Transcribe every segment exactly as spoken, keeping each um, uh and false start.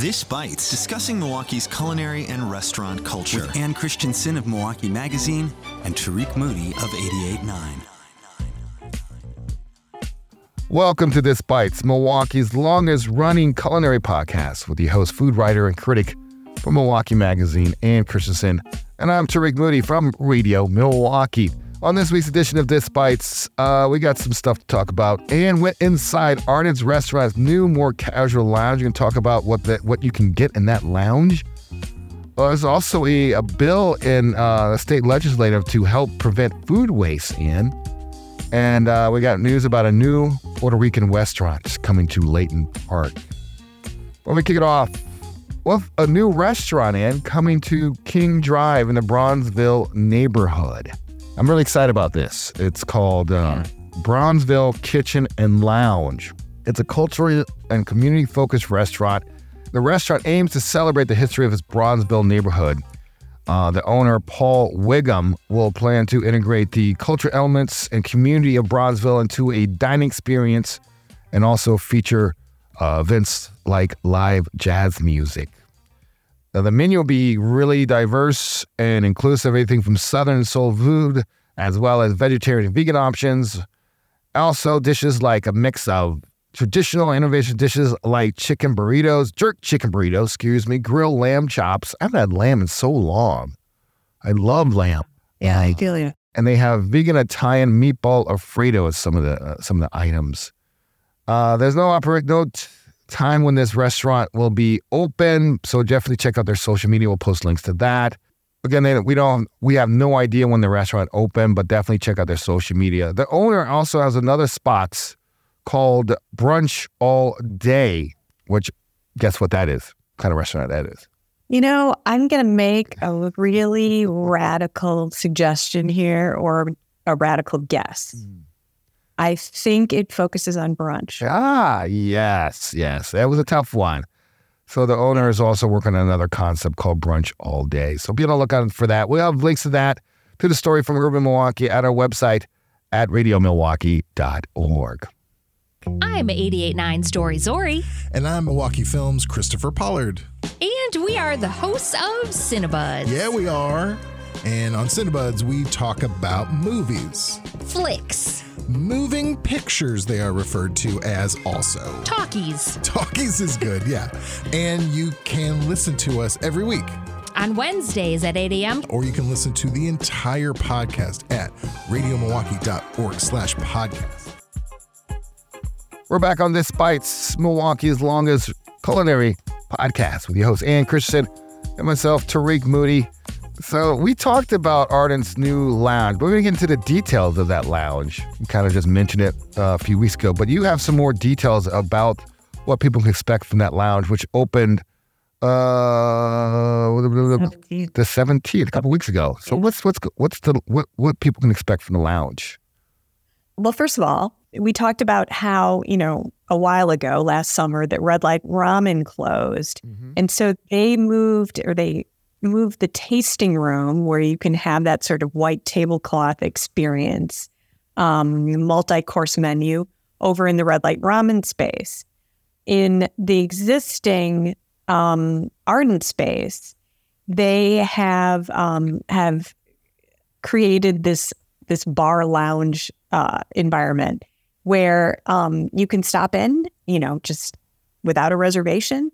This Bites, discussing Milwaukee's culinary and restaurant culture. With Ann Christensen of Milwaukee Magazine and Tarik Moody of eighty-eight point nine. Welcome to This Bites, Milwaukee's longest-running culinary podcast with the host, food writer, and critic for Milwaukee Magazine, Ann Christensen. And I'm Tarik Moody from Radio Milwaukee. On this week's edition of This Bites, uh, we got some stuff to talk about. Ann went inside Ardent's Restaurant's new, more casual lounge. We're going to talk about what that what you can get in that lounge. Well, there's also a, a bill in uh, the state legislature to help prevent food waste, Ann. And uh, we got news about a new Puerto Rican restaurant coming to Layton Park. Well, we kick it off with a new restaurant in coming to King Drive in the Bronzeville neighborhood. I'm really excited about this. It's called uh, Bronzeville Kitchen and Lounge. It's a cultural and community-focused restaurant. The restaurant aims to celebrate the history of its Bronzeville neighborhood. Uh, the owner, Paul Wiggum, will plan to integrate the culture elements and community of Bronzeville into a dining experience and also feature uh, events like live jazz music. Now, the menu will be really diverse and inclusive, anything from Southern soul food as well as vegetarian and vegan options. Also, dishes like a mix of traditional innovation dishes like chicken burritos, jerk chicken burritos, excuse me, grilled lamb chops. I haven't had lamb in so long. I love lamb. Yeah, I feel you. And they have vegan Italian meatball Alfredo as some of the uh, some of the items. Uh, there's no operate no t- time when this restaurant will be open, so definitely check out their social media. We'll post links to that. Again, they, we don't we have no idea when the restaurant opened, but definitely check out their social media. The owner also has another spots called Brunch All Day, which, guess what that is? What kind of restaurant that is? You know, I'm going to make a really radical suggestion here, or a radical guess. Mm. I think it focuses on brunch. Ah, yes, yes. That was a tough one. So the owner is also working on another concept called Brunch All Day. So be on the lookout for that. We'll have links to that, to the story from Urban Milwaukee at our website at radio milwaukee dot org. I'm eighty-eight point nine's Dori Zori. And I'm Milwaukee Films' Christopher Pollard. And we are the hosts of Cinebuds. Yeah, we are. And on Cinebuds, we talk about movies. Flicks. Moving pictures, they are referred to as also. Talkies. Talkies is good, yeah. And you can listen to us every week. On Wednesdays at eight a.m. Or you can listen to the entire podcast at radio milwaukee dot org slash podcast. We're back on This Bites, Milwaukee's longest culinary podcast with your host, Ann Christensen, and myself, Tarik Moody. So we talked about Ardent's new lounge, but we're going to get into the details of that lounge. We kind of just mentioned it uh, a few weeks ago, but you have some more details about what people can expect from that lounge, which opened uh, the seventeenth, a couple weeks ago. So what's what's what's the what what people can expect from the lounge? Well, first of all, we talked about how, you know, a while ago last summer that Red Light Ramen closed. Mm-hmm. And so they moved or they moved the tasting room where you can have that sort of white tablecloth experience, um, multi-course menu over in the Red Light Ramen space. In the existing um, Ardent space, they have um, have created this this bar lounge uh, environment where um, you can stop in, you know, just without a reservation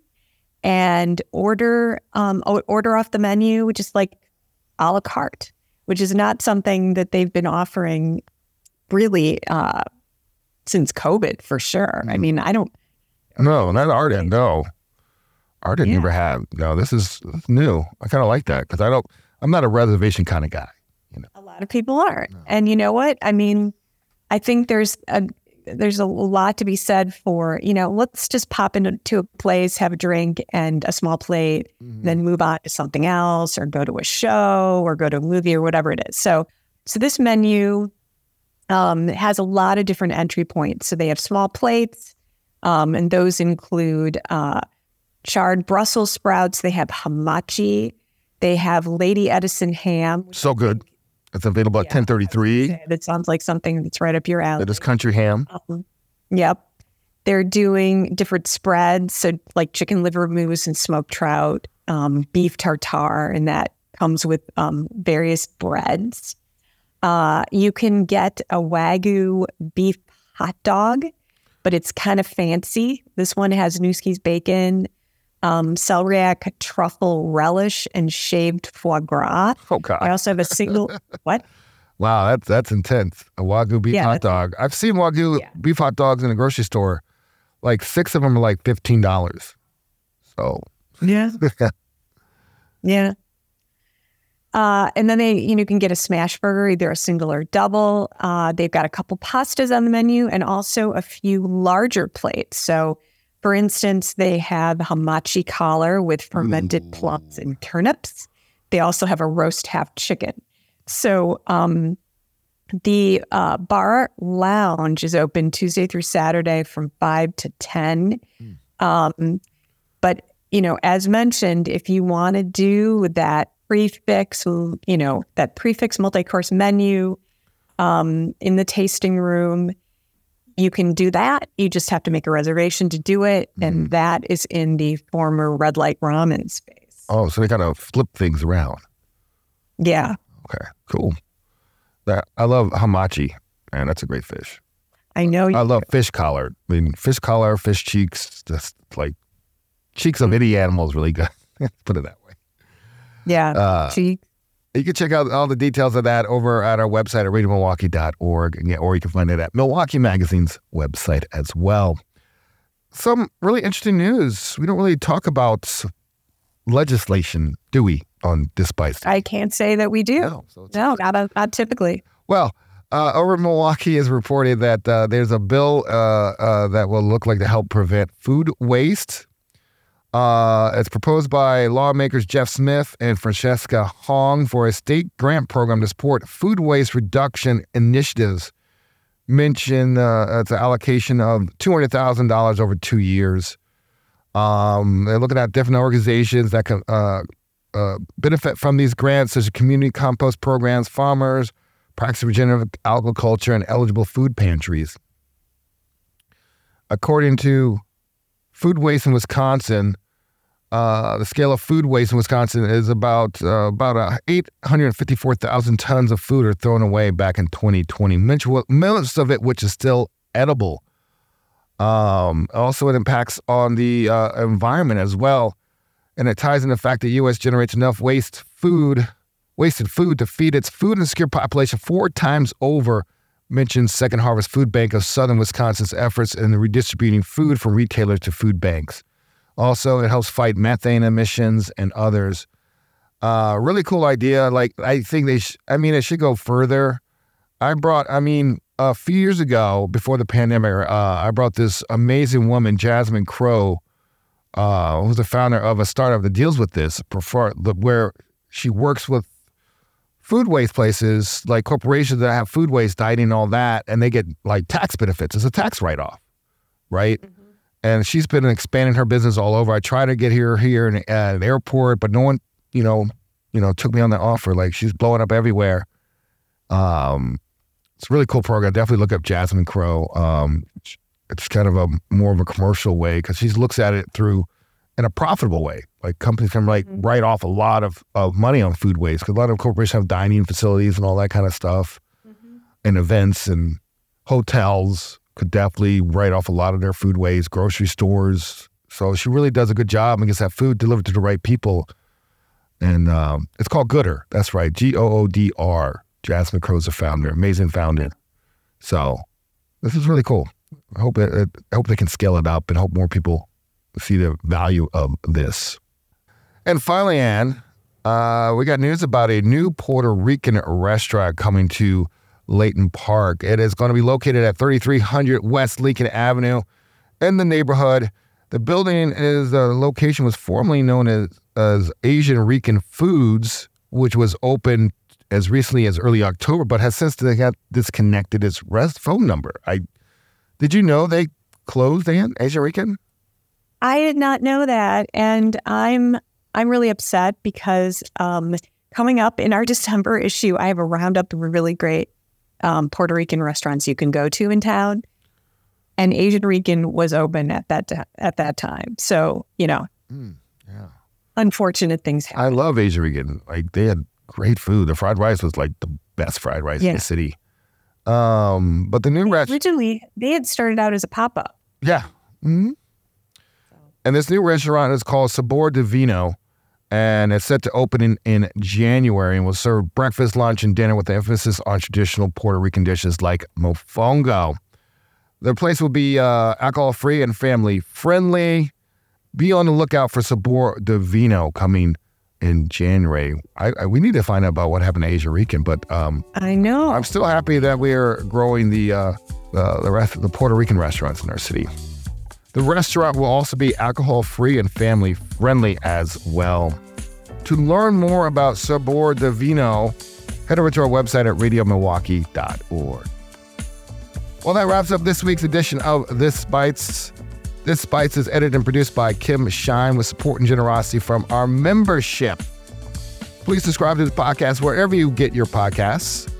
and order um, order off the menu, which is like a la carte, which is not something that they've been offering really uh, since COVID for sure. Mm. I mean, I don't... No, not Ardent, no. Ardent yeah. never had. No, this is new. I kind of like that because I don't, I'm not a reservation kind of guy. You know. A lot of people aren't. No. And you know what? I mean, I think there's a there's a lot to be said for, you know, let's just pop into a place, have a drink and a small plate, mm-hmm. then move on to something else or go to a show or go to a movie or whatever it is. So so this menu um, has a lot of different entry points. So they have small plates um, and those include uh, charred Brussels sprouts. They have hamachi. They have Lady Edison ham. So good. It's available at yeah, ten thirty-three. That sounds like something that's right up your alley. That is country ham. Um, yep. They're doing different spreads, so like chicken liver mousse and smoked trout, um, beef tartare, and that comes with um, various breads. Uh, you can get a Wagyu beef hot dog, but it's kind of fancy. This one has Nooski's bacon, um, celeriac truffle relish, and shaved foie gras. Oh, God. I also have a single... what? Wow, that's that's intense. A Wagyu beef yeah, hot dog. I've seen Wagyu yeah. beef hot dogs in a grocery store. Like six of them are like fifteen dollars. So... Yeah. yeah. Uh, and then they, you know, you can get a smash burger, either a single or double. Uh, they've got a couple pastas on the menu and also a few larger plates. So, for instance, they have hamachi collar with fermented Ooh. plums and turnips. They also have a roast half chicken. So um, the uh, bar lounge is open Tuesday through Saturday from five to ten. Mm. Um, but, you know, as mentioned, if you want to do that prefix, you know, that prefix multi-course menu um, in the tasting room, you can do that. You just have to make a reservation to do it. Mm. And that is in the former Red Light Ramen space. Oh, so they got to flip things around. Yeah. Okay, cool. That, I love hamachi. Man, that's a great fish. I know. You I love do. fish collar. I mean, fish collar, fish cheeks, just like cheeks of any animal is really good. Put it that way. Yeah. Uh, cheek. You can check out all the details of that over at our website at radio milwaukee dot org. Yeah, or you can find it at Milwaukee Magazine's website as well. Some really interesting news. We don't really talk about legislation, do we, on this Spice? I can't say that we do. No, so no not, not typically. Well, uh, Urban Milwaukee has reported that uh, there's a bill uh, uh, that will look like to help prevent food waste. Uh, it's proposed by lawmakers Jeff Smith and Francesca Hong for a state grant program to support food waste reduction initiatives. Mention uh, it's an allocation of two hundred thousand dollars over two years. Um, they're looking at different organizations that can uh, uh, benefit from these grants, such as community compost programs, farmers, practice regenerative agriculture, and eligible food pantries. According to food waste in Wisconsin, uh, the scale of food waste in Wisconsin is about uh, about uh, eight hundred fifty-four thousand tons of food are thrown away back in twenty twenty, most of it which is still edible. Um, also, it impacts on the uh, environment as well, and it ties into the fact that the U S generates enough waste food, wasted food to feed its food insecure population four times over. Mentioned Second Harvest Food Bank of Southern Wisconsin's efforts in redistributing food from retailers to food banks. Also, it helps fight methane emissions and others. Uh, really cool idea. Like I think they, sh- I mean, it should go further. I brought, I mean. A few years ago, before the pandemic, uh, I brought this amazing woman, Jasmine Crow, uh, who's the founder of a startup that deals with this, where she works with food waste places, like corporations that have food waste, dieting, and all that, and they get like tax benefits. It's a tax write-off, right? Mm-hmm. And she's been expanding her business all over. I tried to get her here in, at an airport, but no one, you know, you know, took me on the offer. Like she's blowing up everywhere. Um. It's a really cool program. Definitely look up Jasmine Crow. Um, it's kind of a more of a commercial way because she looks at it through in a profitable way. Like companies can like mm-hmm. write off a lot of, of money on food waste because a lot of corporations have dining facilities and all that kind of stuff, mm-hmm. and events and hotels could definitely write off a lot of their food waste. Grocery stores. So she really does a good job and gets that food delivered to the right people. And um, it's called Goodr. That's right, G O O D R. Jasmine Crow's a founder, amazing founder. So this is really cool. I hope it, I hope they can scale it up and hope more people see the value of this. And finally, Ann, uh, we got news about a new Puerto Rican restaurant coming to Layton Park. It is going to be located at thirty-three hundred West Lincoln Avenue in the neighborhood. The building is the uh, location was formerly known as, as Asian Rican Foods, which was opened as recently as early October, but has since they got disconnected its rest phone number. I did you know they closed, Ann, Asian Rican? I did not know that, and I'm I'm really upset because um, coming up in our December issue, I have a roundup of really great um, Puerto Rican restaurants you can go to in town, and Asian Rican was open at that t- at that time. So, you know, mm, yeah. unfortunate things happen. I love Asian Rican. Like, they had great food. The fried rice was like the best fried rice yeah. in the city. Um, but the new restaurant... Originally, they had started out as a pop-up. Yeah. Mm-hmm. So. And this new restaurant is called Sabor Divino, and it's set to open in, in January, and will serve breakfast, lunch, and dinner with an emphasis on traditional Puerto Rican dishes like mofongo. Their place will be uh, alcohol-free and family-friendly. Be on the lookout for Sabor Divino coming in January. I, I, we need to find out about what happened to Asian Rican, but um, I know I'm still happy that we are growing the uh, uh, the rest of the Puerto Rican restaurants in our city. The restaurant will also be alcohol-free and family-friendly as well. To learn more about Sabor Divino, head over to our website at radio milwaukee dot org. Well, that wraps up this week's edition of This Bites. This Bites is edited and produced by Kim Shine with support and generosity from our membership. Please subscribe to the podcast wherever you get your podcasts,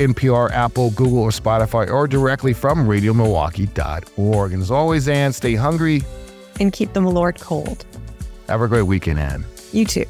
N P R, Apple, Google, or Spotify, or directly from radio milwaukee dot org. And as always, Ann, stay hungry. And keep the Malort cold. Have a great weekend, Ann. You too.